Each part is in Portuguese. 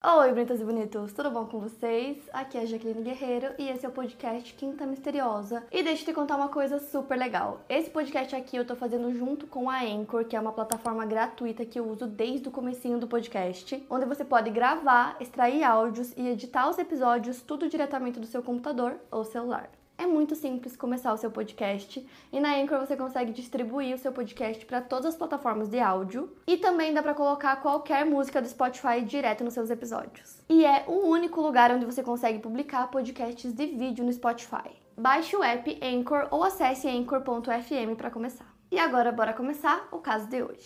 Oi, bonitas e bonitos, tudo bom com vocês? Aqui é a Jacqueline Guerreiro e esse é o podcast Quinta Misteriosa. E deixa eu te contar uma coisa super legal. Esse podcast aqui eu tô fazendo junto com a Anchor, que é uma plataforma gratuita que eu uso desde o comecinho do podcast, onde você pode gravar, extrair áudios e editar os episódios tudo diretamente do seu computador ou celular. É muito simples começar o seu podcast e na Anchor você consegue distribuir o seu podcast para todas as plataformas de áudio e também dá para colocar qualquer música do Spotify direto nos seus episódios. E é o único lugar onde você consegue publicar podcasts de vídeo no Spotify. Baixe o app Anchor ou acesse anchor.fm para começar. E agora bora começar o caso de hoje.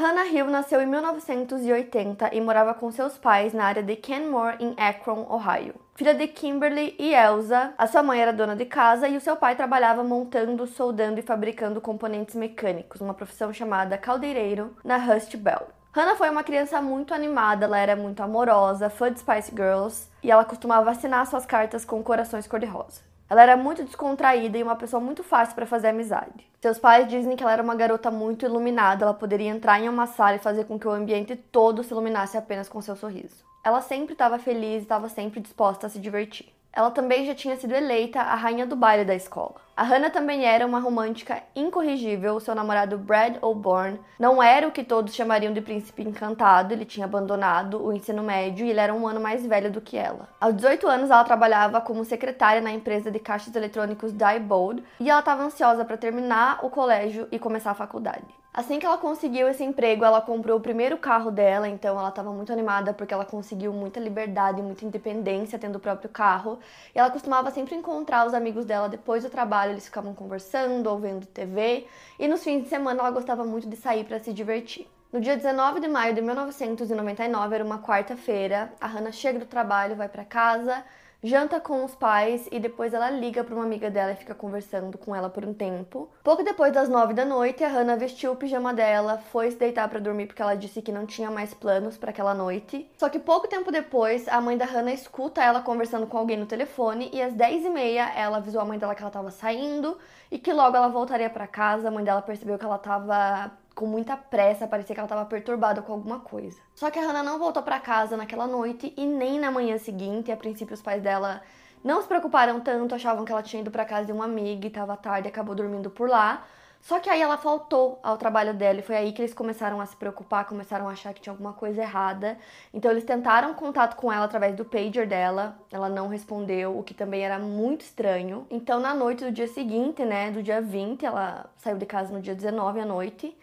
Hannah Hill nasceu em 1980 e morava com seus pais na área de Kenmore, em Akron, Ohio. Filha de Kimberly e Elsa, a sua mãe era dona de casa e o seu pai trabalhava montando, soldando e fabricando componentes mecânicos, uma profissão chamada caldeireiro, na Rust Belt. Hannah foi uma criança muito animada, ela era muito amorosa, fã de Spice Girls e ela costumava assinar suas cartas com corações cor-de-rosa. Ela era muito descontraída e uma pessoa muito fácil para fazer amizade. Seus pais dizem que ela era uma garota muito iluminada, ela poderia entrar em uma sala e fazer com que o ambiente todo se iluminasse apenas com seu sorriso. Ela sempre estava feliz e estava sempre disposta a se divertir. Ela também já tinha sido eleita a rainha do baile da escola. A Hannah também era uma romântica incorrigível, seu namorado Brad Oborn não era o que todos chamariam de príncipe encantado, ele tinha abandonado o ensino médio e ele era um ano mais velho do que ela. Aos 18 anos ela trabalhava como secretária na empresa de caixas eletrônicos Diebold e ela estava ansiosa para terminar o colégio e começar a faculdade. Assim que ela conseguiu esse emprego, ela comprou o primeiro carro dela, então ela estava muito animada porque ela conseguiu muita liberdade e muita independência tendo o próprio carro. E ela costumava sempre encontrar os amigos dela depois do trabalho, eles ficavam conversando ou vendo TV. E nos fins de semana ela gostava muito de sair para se divertir. No dia 19 de maio de 1999, era uma quarta-feira, a Hannah chega do trabalho, vai para casa, janta com os pais e depois ela liga para uma amiga dela e fica conversando com ela por um tempo. Pouco depois das 9 da noite, a Hannah vestiu o pijama dela, foi se deitar para dormir porque ela disse que não tinha mais planos para aquela noite. Só que pouco tempo depois, a mãe da Hannah escuta ela conversando com alguém no telefone e às 10h30 ela avisou a mãe dela que ela estava saindo e que logo ela voltaria para casa. A mãe dela percebeu que ela estava com muita pressa, parecia que ela estava perturbada com alguma coisa. Só que a Hannah não voltou para casa naquela noite e nem na manhã seguinte. A princípio os pais dela não se preocuparam tanto, achavam que ela tinha ido para casa de uma amiga e estava tarde, acabou dormindo por lá. Só que aí ela faltou ao trabalho dela e foi aí que eles começaram a se preocupar, começaram a achar que tinha alguma coisa errada. Então eles tentaram contato com ela através do pager dela, ela não respondeu, o que também era muito estranho. Então na noite do dia seguinte, do dia 20, ela saiu de casa no dia 19 à noite.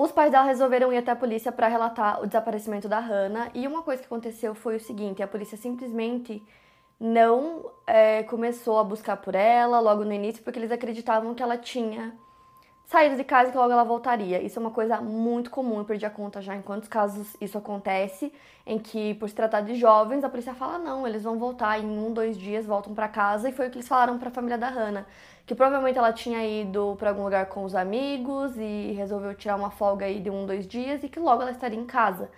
Os pais dela resolveram ir até a polícia para relatar o desaparecimento da Hannah. E uma coisa que aconteceu foi o seguinte, a polícia simplesmente não começou a buscar por ela logo no início, porque eles acreditavam que ela tinha saído de casa e que logo ela voltaria. Isso é uma coisa muito comum, eu perdi a conta já em quantos casos isso acontece, em que por se tratar de jovens, a polícia fala não, eles vão voltar em 1-2 dias, voltam para casa. E foi o que eles falaram para a família da Hannah, que provavelmente ela tinha ido para algum lugar com os amigos e resolveu tirar uma folga aí de 1-2 dias e que logo ela estaria em casa.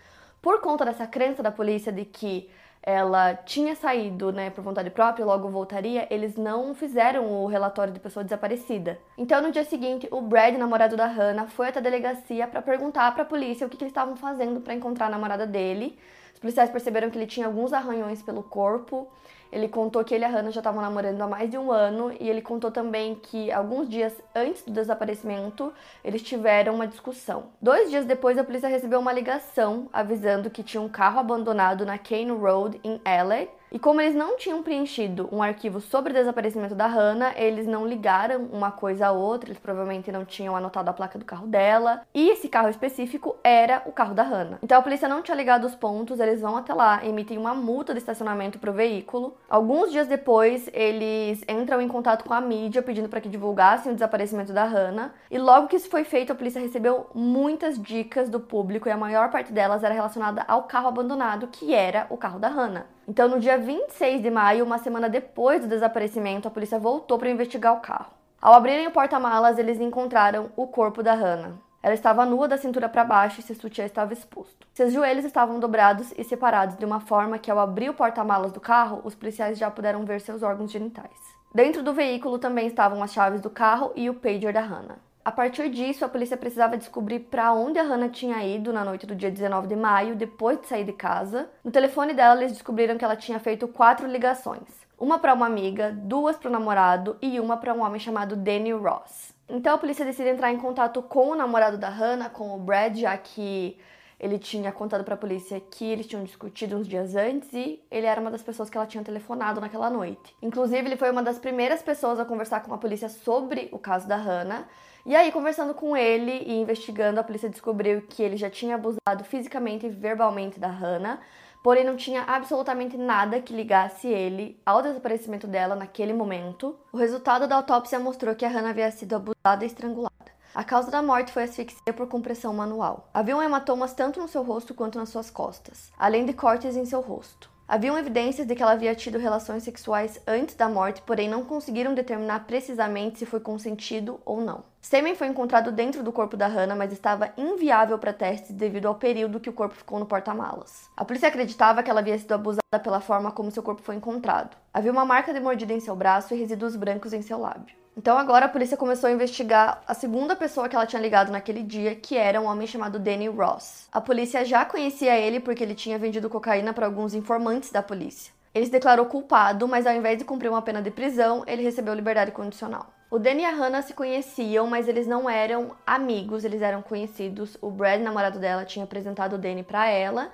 Por conta dessa crença da polícia de que ela tinha saído, por vontade própria e logo voltaria, eles não fizeram o relatório de pessoa desaparecida. Então, no dia seguinte, o Brad, namorado da Hannah, foi até a delegacia para perguntar para a polícia o que eles estavam fazendo para encontrar a namorada dele. Os policiais perceberam que ele tinha alguns arranhões pelo corpo. Ele contou que ele e a Hannah já estavam namorando há mais de um ano e ele contou também que alguns dias antes do desaparecimento eles tiveram uma discussão. 2 dias depois a polícia recebeu uma ligação avisando que tinha um carro abandonado na Kane Road em LA e como eles não tinham preenchido um arquivo sobre o desaparecimento da Hannah, eles não ligaram uma coisa a outra, eles provavelmente não tinham anotado a placa do carro dela e esse carro específico era o carro da Hannah. Então a polícia não tinha ligado os pontos, eles vão até lá, emitem uma multa de estacionamento para o veículo. Alguns dias depois, eles entram em contato com a mídia pedindo para que divulgassem o desaparecimento da Hannah. E logo que isso foi feito, a polícia recebeu muitas dicas do público e a maior parte delas era relacionada ao carro abandonado, que era o carro da Hannah. Então, no dia 26 de maio, uma semana depois do desaparecimento, a polícia voltou para investigar o carro. Ao abrirem o porta-malas, eles encontraram o corpo da Hannah. Ela estava nua da cintura para baixo e seu sutiã estava exposto. Seus joelhos estavam dobrados e separados de uma forma que, ao abrir o porta-malas do carro, os policiais já puderam ver seus órgãos genitais. Dentro do veículo também estavam as chaves do carro e o pager da Hannah. A partir disso, a polícia precisava descobrir para onde a Hannah tinha ido na noite do dia 19 de maio, depois de sair de casa. No telefone dela, eles descobriram que ela tinha feito 4 ligações. Uma para uma amiga, 2 para o namorado e uma para um homem chamado Danny Ross. Então a polícia decide entrar em contato com o namorado da Hannah, com o Brad, já que ele tinha contado para a polícia que eles tinham discutido uns dias antes e ele era uma das pessoas que ela tinha telefonado naquela noite. Inclusive, ele foi uma das primeiras pessoas a conversar com a polícia sobre o caso da Hannah. E aí, conversando com ele e investigando, a polícia descobriu que ele já tinha abusado fisicamente e verbalmente da Hannah, porém não tinha absolutamente nada que ligasse ele ao desaparecimento dela naquele momento. O resultado da autópsia mostrou que a Hannah havia sido abusada e estrangulada. A causa da morte foi asfixia por compressão manual. Havia hematomas tanto no seu rosto quanto nas suas costas, além de cortes em seu rosto. Haviam evidências de que ela havia tido relações sexuais antes da morte, porém não conseguiram determinar precisamente se foi consentido ou não. Sêmen foi encontrado dentro do corpo da Hannah, mas estava inviável para testes devido ao período que o corpo ficou no porta-malas. A polícia acreditava que ela havia sido abusada pela forma como seu corpo foi encontrado. Havia uma marca de mordida em seu braço e resíduos brancos em seu lábio. Então agora a polícia começou a investigar a segunda pessoa que ela tinha ligado naquele dia, que era um homem chamado Danny Ross. A polícia já conhecia ele porque ele tinha vendido cocaína para alguns informantes da polícia. Ele se declarou culpado, mas ao invés de cumprir uma pena de prisão, ele recebeu liberdade condicional. O Danny e a Hannah se conheciam, mas eles não eram amigos, eles eram conhecidos. O Brad, namorado dela, tinha apresentado o Danny para ela.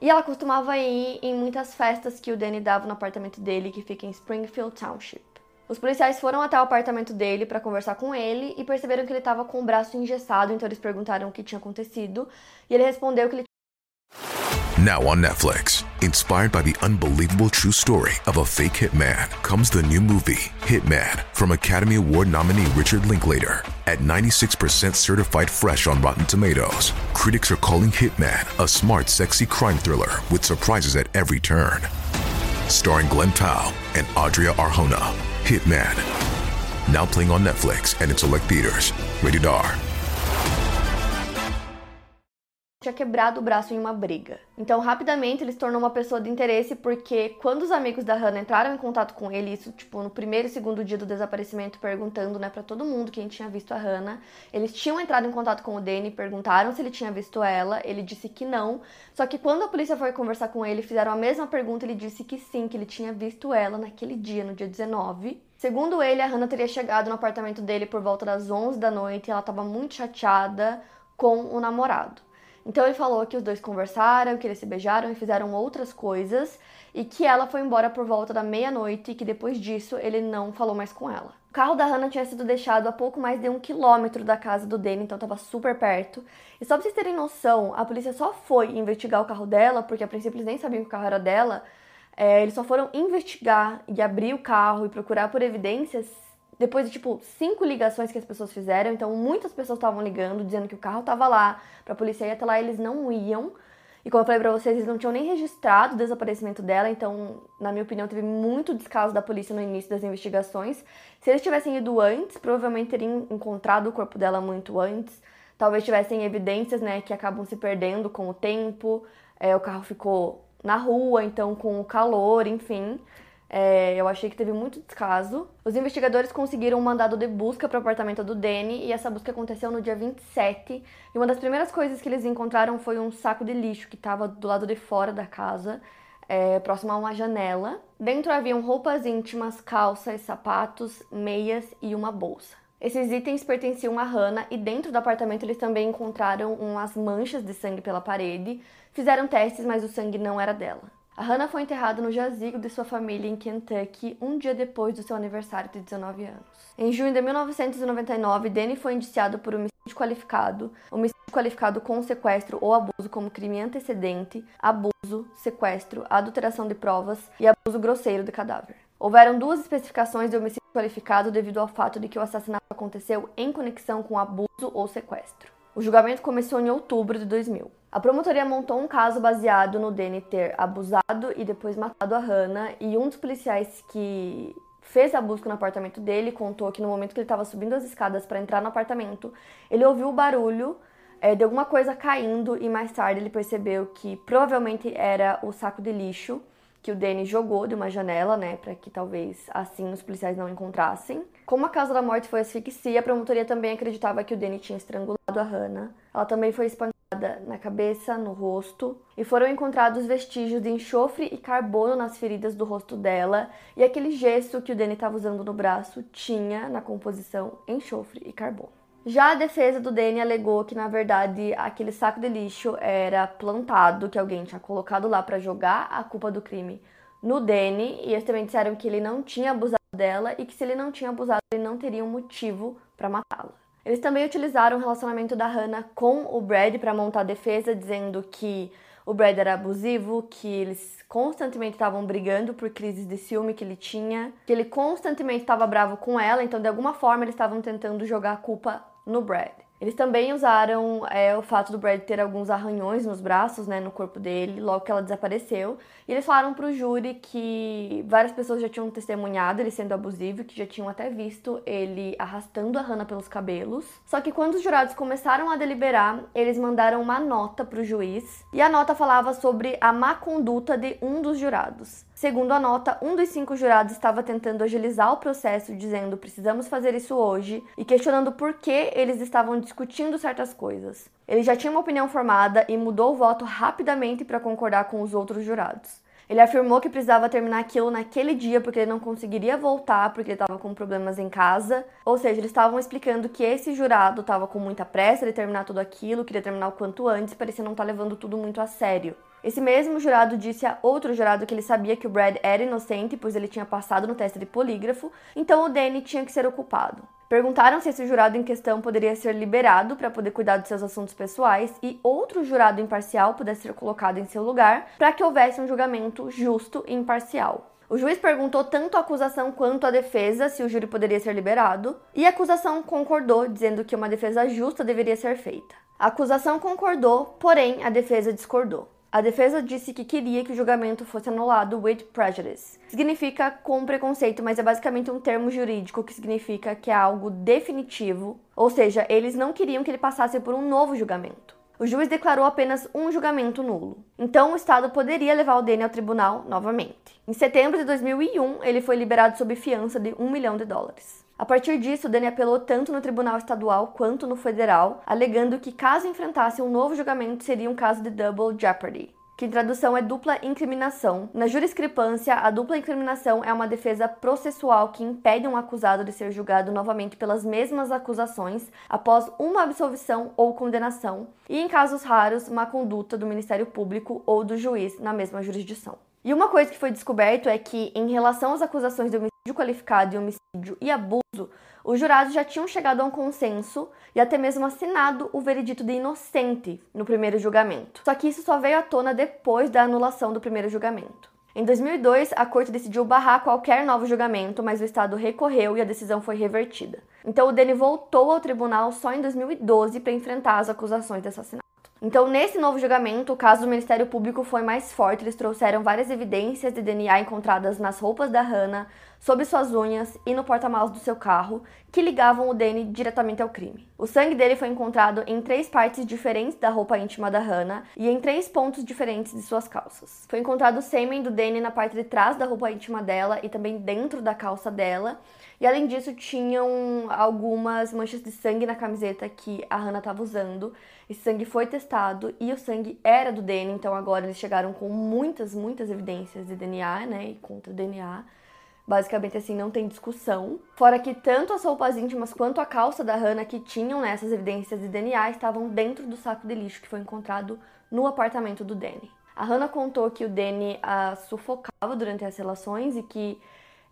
E ela costumava ir em muitas festas que o Danny dava no apartamento dele, que fica em Springfield Township. Os policiais foram até o apartamento dele para conversar com ele e perceberam que ele estava com o braço engessado, então eles perguntaram o que tinha acontecido e ele respondeu que ele... Now on Netflix, inspired by the unbelievable true story of a fake hitman, comes the new movie, Hitman, from Academy Award nominee Richard Linklater. At 96% certified fresh on Rotten Tomatoes, critics are calling Hitman a smart, sexy crime thriller with surprises at every turn. Starring Glenn Powell and Adria Arjona, Hitman, now playing on Netflix and in select theaters. Rated R. Tinha quebrado o braço em uma briga. Então, rapidamente, ele se tornou uma pessoa de interesse porque quando os amigos da Hannah entraram em contato com ele, isso, no primeiro e segundo dia do desaparecimento, perguntando, pra todo mundo quem tinha visto a Hannah, eles tinham entrado em contato com o Danny, perguntaram se ele tinha visto ela, ele disse que não, só que quando a polícia foi conversar com ele, fizeram a mesma pergunta, ele disse que sim, que ele tinha visto ela naquele dia, no dia 19. Segundo ele, a Hannah teria chegado no apartamento dele por volta das 11 da noite e ela estava muito chateada com o namorado. Então ele falou que os dois conversaram, que eles se beijaram e fizeram outras coisas e que ela foi embora por volta da meia-noite e que depois disso ele não falou mais com ela. O carro da Hannah tinha sido deixado a pouco mais de 1 quilômetro da casa do Danny, então estava super perto. E só pra vocês terem noção, a polícia só foi investigar o carro dela, porque a princípio eles nem sabiam que o carro era dela, eles só foram investigar e abrir o carro e procurar por evidências depois de, 5 ligações que as pessoas fizeram. Então, muitas pessoas estavam ligando, dizendo que o carro estava lá, para a polícia ir até lá, eles não iam. E como eu falei para vocês, eles não tinham nem registrado o desaparecimento dela. Então, na minha opinião, teve muito descaso da polícia no início das investigações. Se eles tivessem ido antes, provavelmente teriam encontrado o corpo dela muito antes. Talvez tivessem evidências, que acabam se perdendo com o tempo. O carro ficou na rua, então, com o calor, enfim... eu achei que teve muito descaso. Os investigadores conseguiram um mandado de busca para o apartamento do Danny e essa busca aconteceu no dia 27. E uma das primeiras coisas que eles encontraram foi um saco de lixo que estava do lado de fora da casa, próximo a uma janela. Dentro haviam roupas íntimas, calças, sapatos, meias e uma bolsa. Esses itens pertenciam a Hannah e dentro do apartamento eles também encontraram umas manchas de sangue pela parede. Fizeram testes, mas o sangue não era dela. A Hannah foi enterrada no jazigo de sua família em Kentucky, um dia depois do seu aniversário de 19 anos. Em junho de 1999, Danny foi indiciado por homicídio qualificado com sequestro ou abuso como crime antecedente, abuso, sequestro, adulteração de provas e abuso grosseiro de cadáver. Houveram 2 especificações de homicídio qualificado devido ao fato de que o assassinato aconteceu em conexão com abuso ou sequestro. O julgamento começou em outubro de 2000. A promotoria montou um caso baseado no Danny ter abusado e depois matado a Hannah, e um dos policiais que fez a busca no apartamento dele contou que no momento que ele estava subindo as escadas para entrar no apartamento, ele ouviu o barulho de alguma coisa caindo e mais tarde ele percebeu que provavelmente era o saco de lixo que o Danny jogou de uma janela, né, para que talvez assim os policiais não encontrassem. Como a causa da morte foi asfixia, a promotoria também acreditava que o Danny tinha estrangulado a Hannah. Ela também foi espancada na cabeça, no rosto, e foram encontrados vestígios de enxofre e carbono nas feridas do rosto dela, e aquele gesso que o Danny estava usando no braço tinha na composição enxofre e carbono. Já a defesa do Danny alegou que, na verdade, aquele saco de lixo era plantado, que alguém tinha colocado lá para jogar a culpa do crime no Danny, e eles também disseram que ele não tinha abusado dela e que, se ele não tinha abusado, ele não teria um motivo para matá-la. Eles também utilizaram o relacionamento da Hannah com o Brad para montar a defesa, dizendo que o Brad era abusivo, que eles constantemente estavam brigando por crises de ciúme que ele tinha, que ele constantemente estava bravo com ela, então de alguma forma eles estavam tentando jogar a culpa no Brad. Eles também usaram o fato do Brad ter alguns arranhões nos braços, né, no corpo dele, logo que ela desapareceu. E eles falaram pro júri que várias pessoas já tinham testemunhado ele sendo abusivo, que já tinham até visto ele arrastando a Hannah pelos cabelos. Só que quando os jurados começaram a deliberar, eles mandaram uma nota pro juiz. E a nota falava sobre a má conduta de um dos jurados. Segundo a nota, um dos 5 jurados estava tentando agilizar o processo, dizendo "precisamos fazer isso hoje" e questionando por que eles estavam discutindo certas coisas. Ele já tinha uma opinião formada e mudou o voto rapidamente para concordar com os outros jurados. Ele afirmou que precisava terminar aquilo naquele dia porque ele não conseguiria voltar porque ele estava com problemas em casa. Ou seja, eles estavam explicando que esse jurado estava com muita pressa de terminar tudo aquilo, queria terminar o quanto antes, parecia não estar levando tudo muito a sério. Esse mesmo jurado disse a outro jurado que ele sabia que o Brad era inocente, pois ele tinha passado no teste de polígrafo, então o Danny tinha que ser o culpado. Perguntaram se esse jurado em questão poderia ser liberado para poder cuidar dos seus assuntos pessoais e outro jurado imparcial pudesse ser colocado em seu lugar para que houvesse um julgamento justo e imparcial. O juiz perguntou tanto a acusação quanto a defesa se o júri poderia ser liberado, e a acusação concordou, dizendo que uma defesa justa deveria ser feita. A acusação concordou, porém a defesa discordou. A defesa disse que queria que o julgamento fosse anulado with prejudice. Significa com preconceito, mas é basicamente um termo jurídico que significa que é algo definitivo, ou seja, eles não queriam que ele passasse por um novo julgamento. O juiz declarou apenas um julgamento nulo. Então, o Estado poderia levar o Danny ao tribunal novamente. Em setembro de 2001, ele foi liberado sob fiança de $1 milhão. A partir disso, Danny apelou tanto no Tribunal Estadual quanto no Federal, alegando que caso enfrentasse um novo julgamento seria um caso de double jeopardy, que em tradução é dupla incriminação. Na jurisprudência, a dupla incriminação é uma defesa processual que impede um acusado de ser julgado novamente pelas mesmas acusações após uma absolvição ou condenação e, em casos raros, uma conduta do Ministério Público ou do juiz na mesma jurisdição. E uma coisa que foi descoberto é que, em relação às acusações de homicídio qualificado e homicídio e abuso, os jurados já tinham chegado a um consenso e até mesmo assinado o veredito de inocente no primeiro julgamento. Só que isso só veio à tona depois da anulação do primeiro julgamento. Em 2002, a corte decidiu barrar qualquer novo julgamento, mas o Estado recorreu e a decisão foi revertida. Então o Danny voltou ao tribunal só em 2012 para enfrentar as acusações de assassinato. Então, nesse novo julgamento, o caso do Ministério Público foi mais forte. Eles trouxeram várias evidências de DNA encontradas nas roupas da Hannah, sob suas unhas e no porta-malas do seu carro, que ligavam o Danny diretamente ao crime. O sangue dele foi encontrado em 3 partes diferentes da roupa íntima da Hannah e em 3 pontos diferentes de suas calças. Foi encontrado o sêmen do Danny na parte de trás da roupa íntima dela e também dentro da calça dela. E além disso, tinham algumas manchas de sangue na camiseta que a Hannah estava usando. Esse sangue foi testado e o sangue era do Danny, então agora eles chegaram com muitas evidências de DNA, né, e contra o DNA. Basicamente assim, não tem discussão. Fora que tanto as roupas íntimas quanto a calça da Hannah que tinham essas evidências de DNA estavam dentro do saco de lixo que foi encontrado no apartamento do Danny. A Hannah contou que o Danny a sufocava durante as relações e que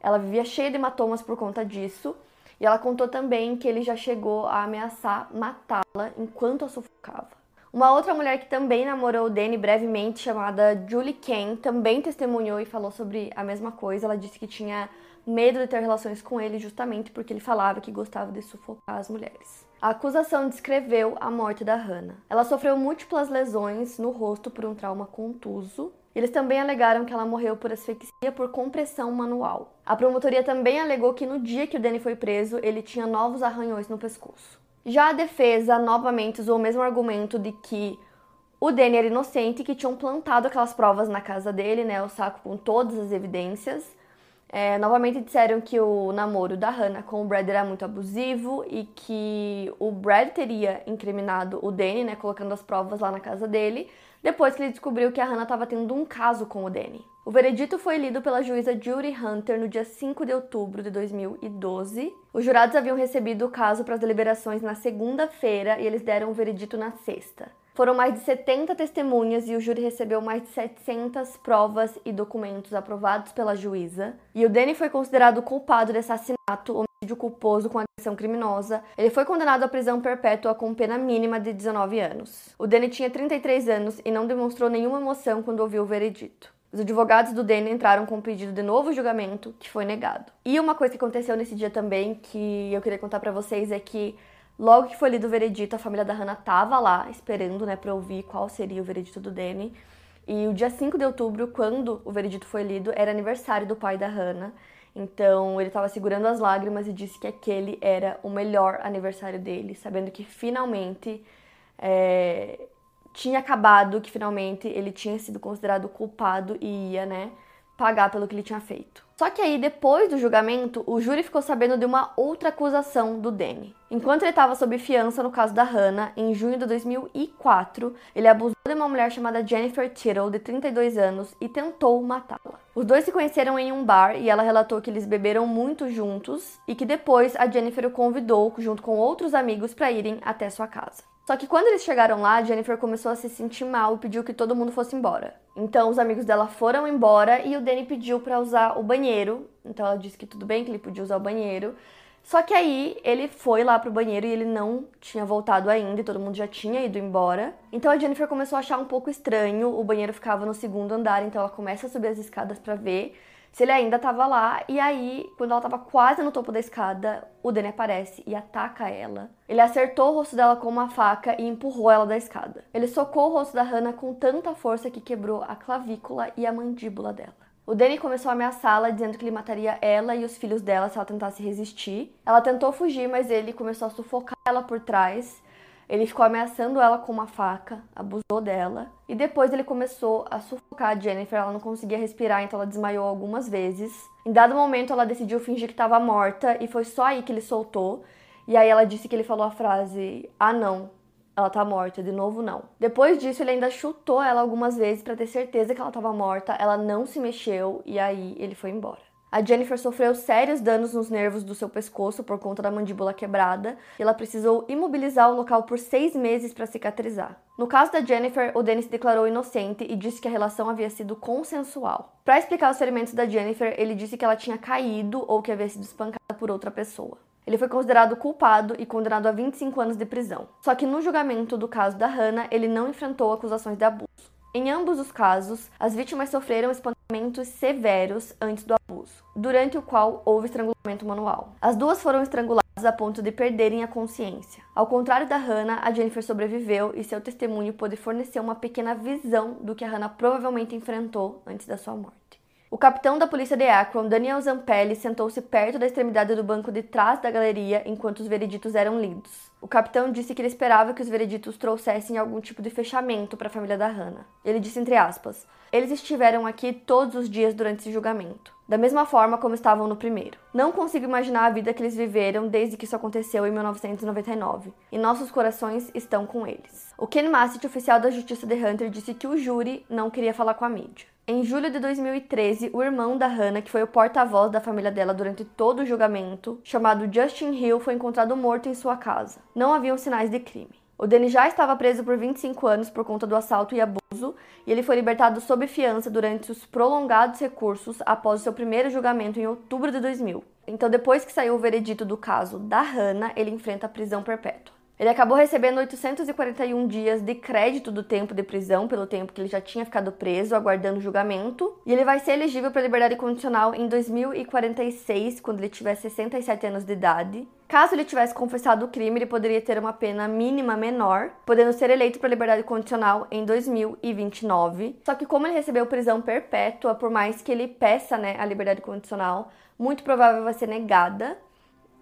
ela vivia cheia de hematomas por conta disso. E ela contou também que ele já chegou a ameaçar matá-la enquanto a sufocava. Uma outra mulher que também namorou o Danny brevemente, chamada Julie Kane, também testemunhou e falou sobre a mesma coisa. Ela disse que tinha medo de ter relações com ele justamente porque ele falava que gostava de sufocar as mulheres. A acusação descreveu a morte da Hannah. Ela sofreu múltiplas lesões no rosto por um trauma contuso. Eles também alegaram que ela morreu por asfixia por compressão manual. A promotoria também alegou que no dia que o Danny foi preso, ele tinha novos arranhões no pescoço. Já a defesa novamente usou o mesmo argumento de que O Danny era inocente, que tinham plantado aquelas provas na casa dele, né? O saco com todas as evidências. Novamente disseram que o namoro da Hannah com o Brad era muito abusivo e que o Brad teria incriminado o Danny, né? Colocando as provas lá na casa dele, depois que ele descobriu que a Hannah estava tendo um caso com o Danny. O veredito foi lido pela juíza Judy Hunter no dia 5 de outubro de 2012. Os jurados haviam recebido o caso para as deliberações na segunda-feira e eles deram o veredito na sexta. Foram mais de 70 testemunhas e o júri recebeu mais de 700 provas e documentos aprovados pela juíza. E o Danny foi considerado culpado de assassinato, homicídio culposo com agressão criminosa. Ele foi condenado à prisão perpétua com pena mínima de 19 anos. O Danny tinha 33 anos e não demonstrou nenhuma emoção quando ouviu o veredito. Os advogados do Danny entraram com um pedido de novo julgamento, que foi negado. E uma coisa que aconteceu nesse dia também, que eu queria contar pra vocês, é que logo que foi lido o veredito, a família da Hannah estava lá esperando, né, para ouvir qual seria o veredito do Danny. E o dia 5 de outubro, quando o veredito foi lido, era aniversário do pai da Hannah. Então, ele estava segurando as lágrimas e disse que aquele era o melhor aniversário dele, sabendo que finalmente tinha acabado, que finalmente ele tinha sido considerado culpado e ia, né, pagar pelo que ele tinha feito. Só que aí, depois do julgamento, o júri ficou sabendo de uma outra acusação do Danny. Enquanto ele estava sob fiança no caso da Hannah, em junho de 2004, ele abusou de uma mulher chamada Jennifer Tittle, de 32 anos, e tentou matá-la. Os dois se conheceram em um bar e ela relatou que eles beberam muito juntos e que depois a Jennifer o convidou, junto com outros amigos, para irem até sua casa. Só que quando eles chegaram lá, Jennifer começou a se sentir mal e pediu que todo mundo fosse embora. Então, os amigos dela foram embora e o Danny pediu para usar o banheiro. Então, ela disse que tudo bem, que ele podia usar o banheiro. Só que aí, ele foi lá pro banheiro e ele não tinha voltado ainda e todo mundo já tinha ido embora. Então, a Jennifer começou a achar um pouco estranho. O banheiro ficava no segundo andar, então ela começa a subir as escadas para ver se ele ainda estava lá, e aí, quando ela estava quase no topo da escada, o Danny aparece e ataca ela. Ele acertou o rosto dela com uma faca e empurrou ela da escada. Ele socou o rosto da Hannah com tanta força que quebrou a clavícula e a mandíbula dela. O Danny começou a ameaçá-la, dizendo que ele mataria ela e os filhos dela se ela tentasse resistir. Ela tentou fugir, mas ele começou a sufocar ela por trás. Ele ficou ameaçando ela com uma faca, abusou dela. E depois ele começou a sufocar a Jennifer, ela não conseguia respirar, então ela desmaiou algumas vezes. Em dado momento, ela decidiu fingir que estava morta e foi só aí que ele soltou. E aí ela disse que ele falou a frase, "Ah não, ela tá morta, de novo não". Depois disso, ele ainda chutou ela algumas vezes para ter certeza que ela estava morta, ela não se mexeu e aí ele foi embora. A Jennifer sofreu sérios danos nos nervos do seu pescoço por conta da mandíbula quebrada e ela precisou imobilizar o local por 6 meses para cicatrizar. No caso da Jennifer, o Danny se declarou inocente e disse que a relação havia sido consensual. Para explicar os ferimentos da Jennifer, ele disse que ela tinha caído ou que havia sido espancada por outra pessoa. Ele foi considerado culpado e condenado a 25 anos de prisão. Só que no julgamento do caso da Hannah, ele não enfrentou acusações de abuso. Em ambos os casos, as vítimas sofreram espancamentos severos antes do abuso, durante o qual houve estrangulamento manual. As duas foram estranguladas a ponto de perderem a consciência. Ao contrário da Hannah, a Jennifer sobreviveu e seu testemunho pôde fornecer uma pequena visão do que a Hannah provavelmente enfrentou antes da sua morte. O capitão da polícia de Akron, Daniel Zampelli, sentou-se perto da extremidade do banco de trás da galeria enquanto os vereditos eram lidos. O capitão disse que ele esperava que os vereditos trouxessem algum tipo de fechamento para a família da Hannah. Ele disse, entre aspas, "Eles estiveram aqui todos os dias durante esse julgamento, da mesma forma como estavam no primeiro. Não consigo imaginar a vida que eles viveram desde que isso aconteceu em 1999, e nossos corações estão com eles." O Ken Massett, oficial da Justiça de Hunter, disse que o júri não queria falar com a mídia. Em julho de 2013, o irmão da Hannah, que foi o porta-voz da família dela durante todo o julgamento, chamado Justin Hill, foi encontrado morto em sua casa. Não haviam sinais de crime. O Danny já estava preso por 25 anos por conta do assalto e abuso, e ele foi libertado sob fiança durante os prolongados recursos após o seu primeiro julgamento em outubro de 2000. Então, depois que saiu o veredito do caso da Hannah, ele enfrenta a prisão perpétua. Ele acabou recebendo 841 dias de crédito do tempo de prisão, pelo tempo que ele já tinha ficado preso, aguardando julgamento. E ele vai ser elegível para liberdade condicional em 2046, quando ele tiver 67 anos de idade. Caso ele tivesse confessado o crime, ele poderia ter uma pena mínima menor, podendo ser eleito para liberdade condicional em 2029. Só que como ele recebeu prisão perpétua, por mais que ele peça, né, a liberdade condicional, muito provável vai ser negada.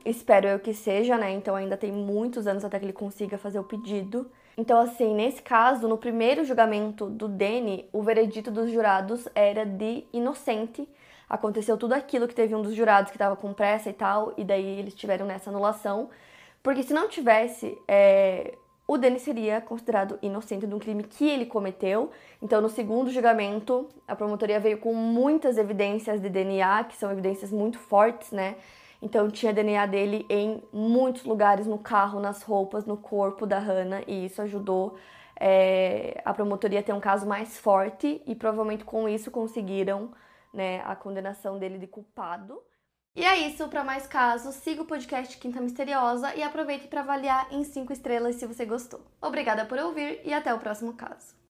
Espero eu que seja, né? Então ainda tem muitos anos até que ele consiga fazer o pedido. Então, assim, nesse caso, no primeiro julgamento do Danny, o veredito dos jurados era de inocente. Aconteceu tudo aquilo que teve um dos jurados que estava com pressa e tal, e daí eles tiveram nessa anulação. Porque se não tivesse, o Danny seria considerado inocente de um crime que ele cometeu. Então, no segundo julgamento, a promotoria veio com muitas evidências de DNA, que são evidências muito fortes, né? Então, tinha DNA dele em muitos lugares, no carro, nas roupas, no corpo da Hannah, e isso ajudou a promotoria a ter um caso mais forte, e provavelmente com isso conseguiram, né, a condenação dele de culpado. E é isso, para mais casos, siga o podcast Quinta Misteriosa e aproveite para avaliar em 5 estrelas se você gostou. Obrigada por ouvir e até o próximo caso.